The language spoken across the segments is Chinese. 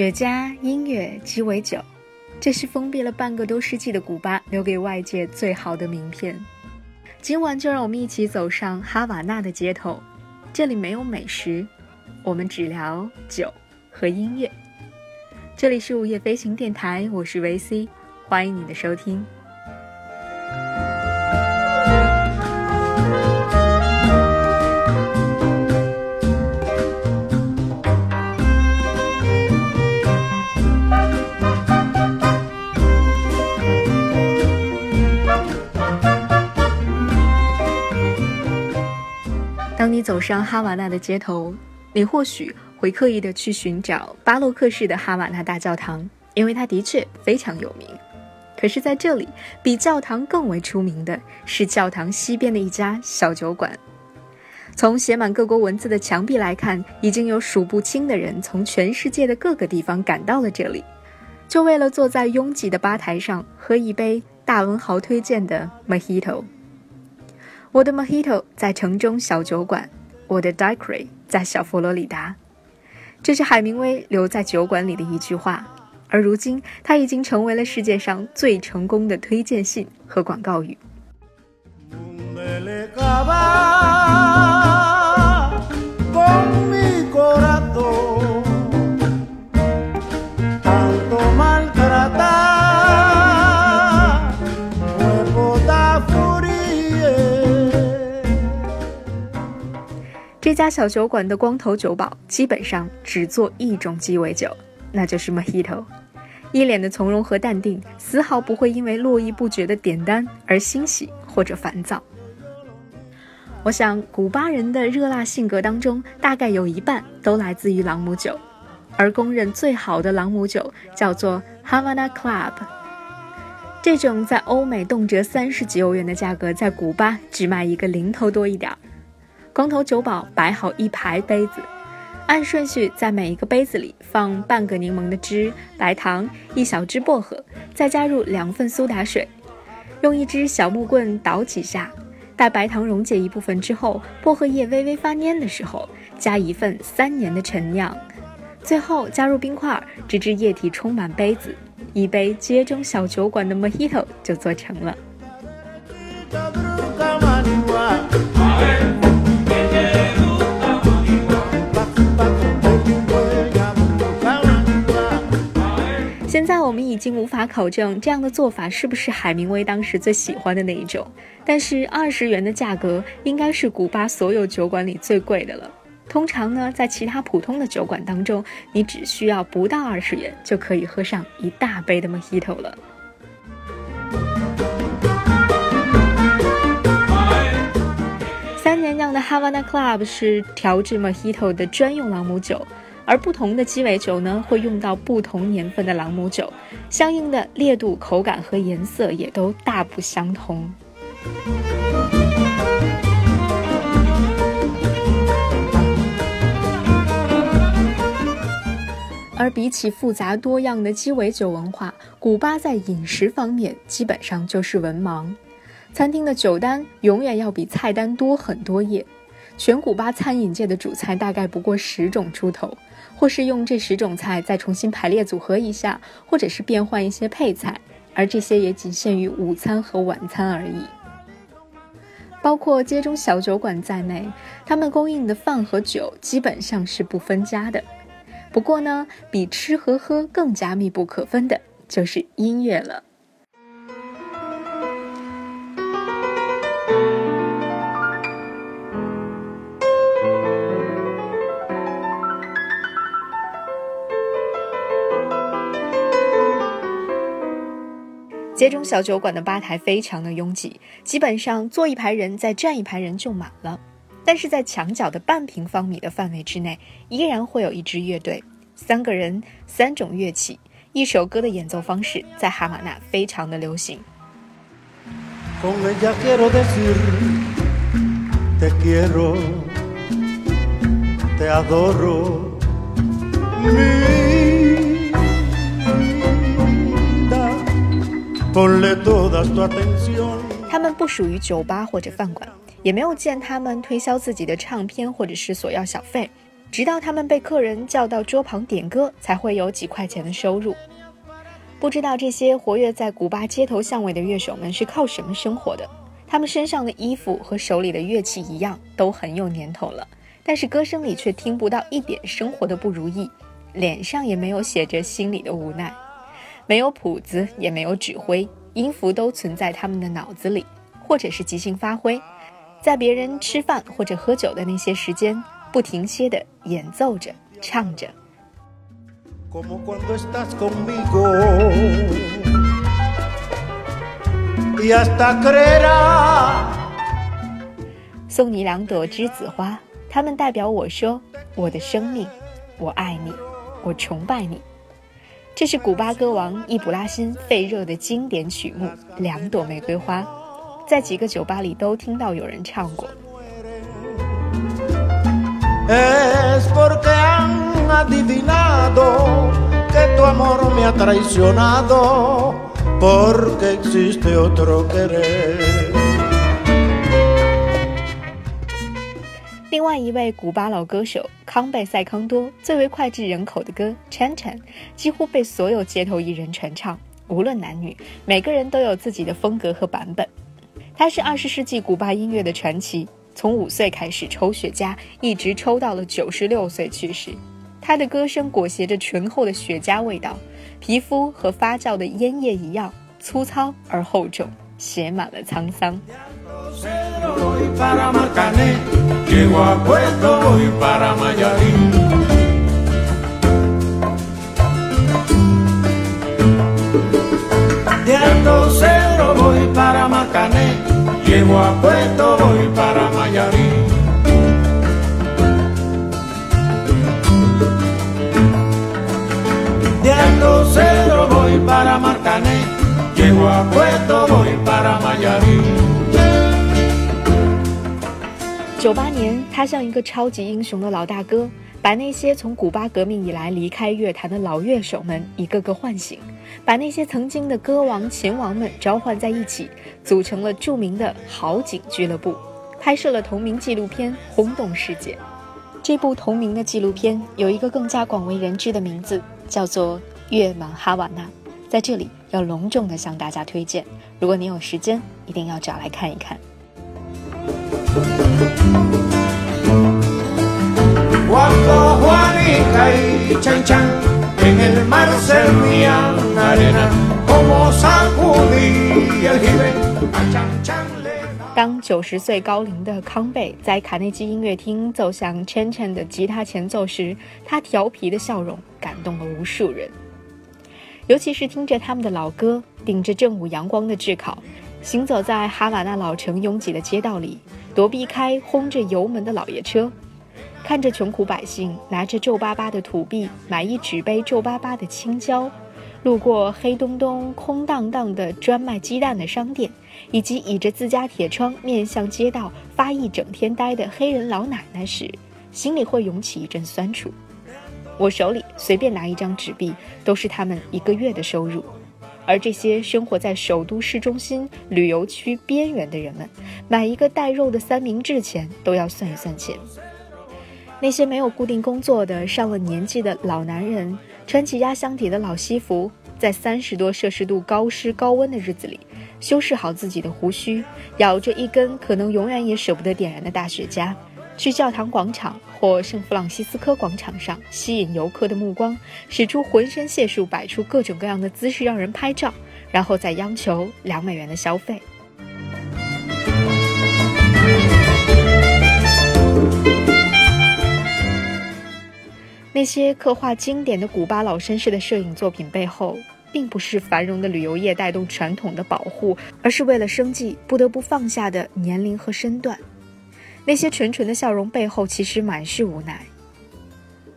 雪茄、音乐、鸡尾酒，这是封闭了半个多世纪的古巴留给外界最好的名片。今晚就让我们一起走上哈瓦那的街头，这里没有美食，我们只聊酒和音乐。这里是午夜飞行电台，我是维 C， 欢迎你的收听。当你走上哈瓦那的街头，你或许会刻意的去寻找巴洛克式的哈瓦那大教堂，因为它的确非常有名。可是在这里，比教堂更为出名的是教堂西边的一家小酒馆。从写满各国文字的墙壁来看，已经有数不清的人从全世界的各个地方赶到了这里，就为了坐在拥挤的吧台上喝一杯大文豪推荐的 Mojito。我的 Mojito 在城中小酒馆，我的 Daiquiri 在小佛罗里达。这是海明威留在酒馆里的一句话，而如今它已经成为了世界上最成功的推荐信和广告语。这家小酒馆的光头酒保基本上只做一种鸡尾酒，那就是 Mojito， 一脸的从容和淡定，丝毫不会因为络绎不绝的点单而欣喜或者烦躁。我想古巴人的热辣性格当中，大概有一半都来自于朗姆酒，而公认最好的朗姆酒叫做 Havana Club。 这种在欧美动辄30几欧元的价格，在古巴只卖一个零头多一点。光头酒保摆好一排杯子，按顺序在每一个杯子里放半个柠檬的汁、白糖、一小支薄荷，再加入2份苏打水，用一只小木棍捣几下，待白糖溶解一部分之后，薄荷叶微微发蔫的时候，加1份3年的陈酿，最后加入冰块，直至液体充满杯子，一杯街中小酒馆的 Mojito 就做成了。现在我们已经无法考证这样的做法是不是海明威当时最喜欢的那一种，但是20元的价格应该是古巴所有酒馆里最贵的了。通常呢，在其他普通的酒馆当中，你只需要不到20元就可以喝上一大杯的 Mojito 了。3年酿的 Havana Club 是调制 Mojito 的专用朗姆酒，而不同的鸡尾酒呢，会用到不同年份的朗姆酒，相应的烈度、口感和颜色也都大不相同。而比起复杂多样的鸡尾酒文化，古巴在饮食方面基本上就是文盲，餐厅的酒单永远要比菜单多很多页。全古巴餐饮界的主菜大概不过10种出头，或是用这10种菜再重新排列组合一下，或者是变换一些配菜，而这些也仅限于午餐和晚餐而已。包括街中小酒馆在内，他们供应的饭和酒基本上是不分家的。不过呢，比吃和喝更加密不可分的就是音乐了。街中小酒馆的吧台非常的拥挤，基本上坐一排人再站一排人就满了，但是在墙角的半平方米的范围之内，依然会有一支乐队，3个人，3种乐器，一首歌的演奏方式在哈瓦那非常的流行。他们不属于酒吧或者饭馆，也没有见他们推销自己的唱片或者是索要小费，直到他们被客人叫到桌旁点歌，才会有几块钱的收入。不知道这些活跃在古巴街头巷尾的乐手们是靠什么生活的？他们身上的衣服和手里的乐器一样，都很有年头了，但是歌声里却听不到一点生活的不如意，脸上也没有写着心里的无奈，没有谱子，也没有指挥，音符都存在他们的脑子里，或者是即兴发挥，在别人吃饭或者喝酒的那些时间，不停歇地演奏着，唱着。送你两朵栀子花，它们代表我说，我的生命，我爱你，我崇拜你。这是古巴歌王易卜拉欣·费热的经典曲目《两朵玫瑰花》，在几个酒吧里都听到有人唱过。另外一位古巴老歌手康贝塞康多最为脍炙人口的歌《Chan Chan》几乎被所有街头艺人传唱，无论男女，每个人都有自己的风格和版本。他是20世纪古巴音乐的传奇，从5岁开始抽雪茄，一直抽到了96岁去世。他的歌声裹挟着醇厚的雪茄味道，皮肤和发酵的烟叶一样粗糙而厚重，写满了沧桑。98年，他像一个超级英雄的老大哥，把那些从古巴革命以来离开乐坛的老乐手们一个个唤醒，把那些曾经的歌王琴王们召唤在一起，组成了著名的好景俱乐部，拍摄了同名纪录片轰动世界。这部同名的纪录片有一个更加广为人知的名字，叫做《月满哈瓦那》。在这里要隆重地向大家推荐，如果你有时间一定要找来看一看。当90岁高龄的康贝在卡内基音乐厅奏响 Chan Chan 的吉他前奏时，他调皮的笑容感动了无数人，尤其是听着他们的老歌，顶着正午阳光的炙烤，行走在哈瓦那老城拥挤的街道里，躲避开轰着油门的老爷车，看着穷苦百姓拿着皱巴巴的土币买一纸杯皱巴巴的青椒，路过黑咚咚空荡荡的专卖鸡蛋的商店，以及倚着自家铁窗面向街道发一整天呆的黑人老奶奶时，心里会涌起一阵酸楚。我手里随便拿一张纸币，都是他们一个月的收入。而这些生活在首都市中心旅游区边缘的人们，买一个带肉的三明治前都要算一算钱。那些没有固定工作的上了年纪的老男人，穿起压箱底的老西服，在30多摄氏度高湿高温的日子里，修饰好自己的胡须，咬着一根可能永远也舍不得点燃的大雪茄，去教堂广场或圣弗朗西斯科广场上吸引游客的目光，使出浑身解数，摆出各种各样的姿势让人拍照，然后再央求$2的消费。那些刻画经典的古巴老绅士的摄影作品背后，并不是繁荣的旅游业带动传统的保护，而是为了生计不得不放下的年龄和身段。那些纯纯的笑容背后，其实满是无奈。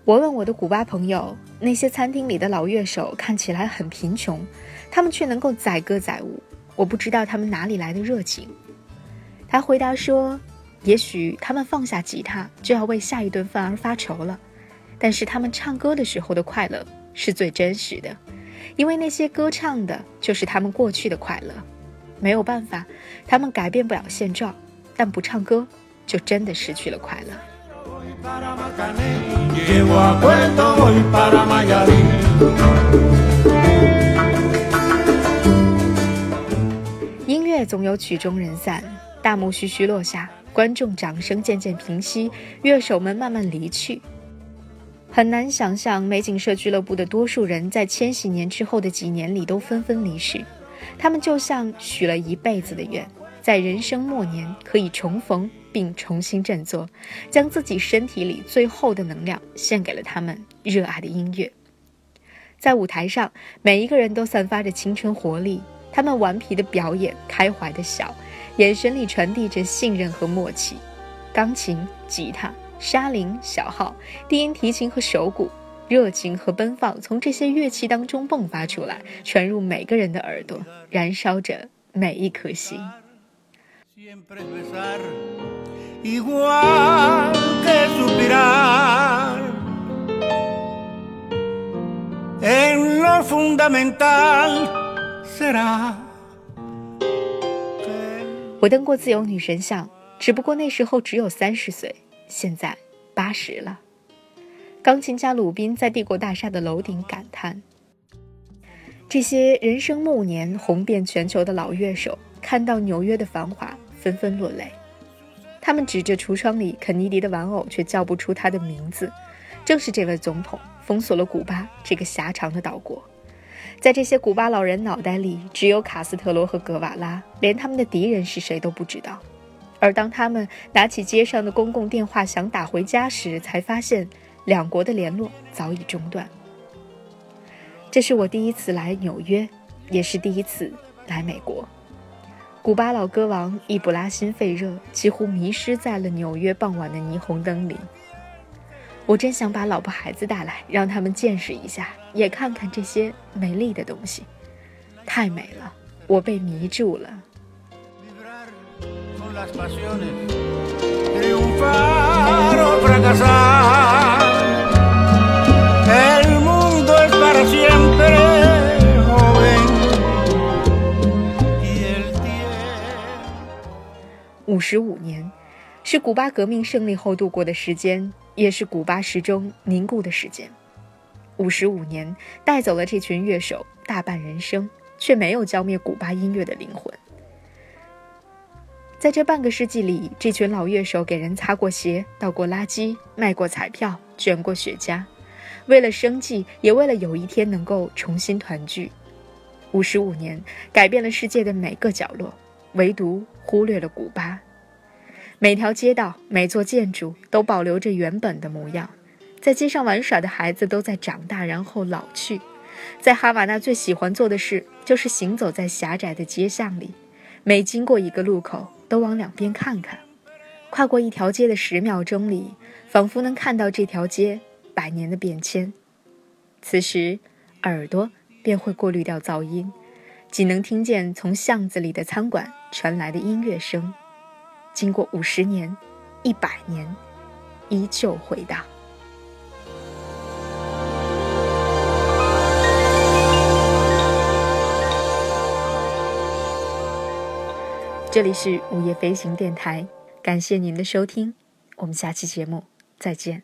我问我的古巴朋友，那些餐厅里的老乐手看起来很贫穷，他们却能够载歌载舞，我不知道他们哪里来的热情。他回答说，也许他们放下吉他就要为下一顿饭而发愁了，但是他们唱歌的时候的快乐是最真实的，因为那些歌唱的就是他们过去的快乐。没有办法，他们改变不了现状，但不唱歌就真的失去了快乐。音乐总有曲终人散，大幕徐徐落下，观众掌声渐渐平息，乐手们慢慢离去。很难想象美景社俱乐部的多数人在千禧年之后的几年里都纷纷离世，他们就像许了一辈子的愿，在人生末年可以重逢并重新振作，将自己身体里最后的能量献给了他们热爱的音乐。在舞台上，每一个人都散发着青春活力，他们顽皮的表演，开怀的笑，眼神里传递着信任和默契。钢琴、吉他、沙铃、小号、低音提琴和手鼓，热情和奔放从这些乐器当中迸发出来，传入每个人的耳朵，燃烧着每一颗心。我登过自由女神像，只不过那时候只有30岁，现在80了。钢琴家鲁宾在帝国大厦的楼顶感叹，这些人生暮年红遍全球的老乐手看到纽约的繁华纷纷落泪，他们指着橱窗里肯尼迪的玩偶，却叫不出他的名字。正是这位总统封锁了古巴这个狭长的岛国。在这些古巴老人脑袋里，只有卡斯特罗和格瓦拉，连他们的敌人是谁都不知道。而当他们拿起街上的公共电话想打回家时，才发现两国的联络早已中断。这是我第一次来纽约，也是第一次来美国。古巴老歌王伊布拉辛费热几乎迷失在了纽约傍晚的霓虹灯里。我真想把老婆孩子带来，让他们见识一下，也看看这些美丽的东西。太美了，我被迷住了。55年，是古巴革命胜利后度过的时间，也是古巴时钟凝固的时间。55年带走了这群乐手大半人生，却没有浇灭古巴音乐的灵魂。在这半个世纪里，这群老乐手给人擦过鞋，倒过垃圾，卖过彩票，卷过雪茄，为了生计，也为了有一天能够重新团聚。55年改变了世界的每个角落，唯独忽略了古巴。每条街道，每座建筑都保留着原本的模样，在街上玩耍的孩子都在长大然后老去。在哈瓦那最喜欢做的事就是行走在狭窄的街巷里，每经过一个路口都往两边看看，跨过一条街的10秒钟里，仿佛能看到这条街100年的变迁。此时耳朵便会过滤掉噪音，仅能听见从巷子里的餐馆传来的音乐声，经过50年、100年，依旧回荡。这里是午夜飞行电台，感谢您的收听，我们下期节目再见。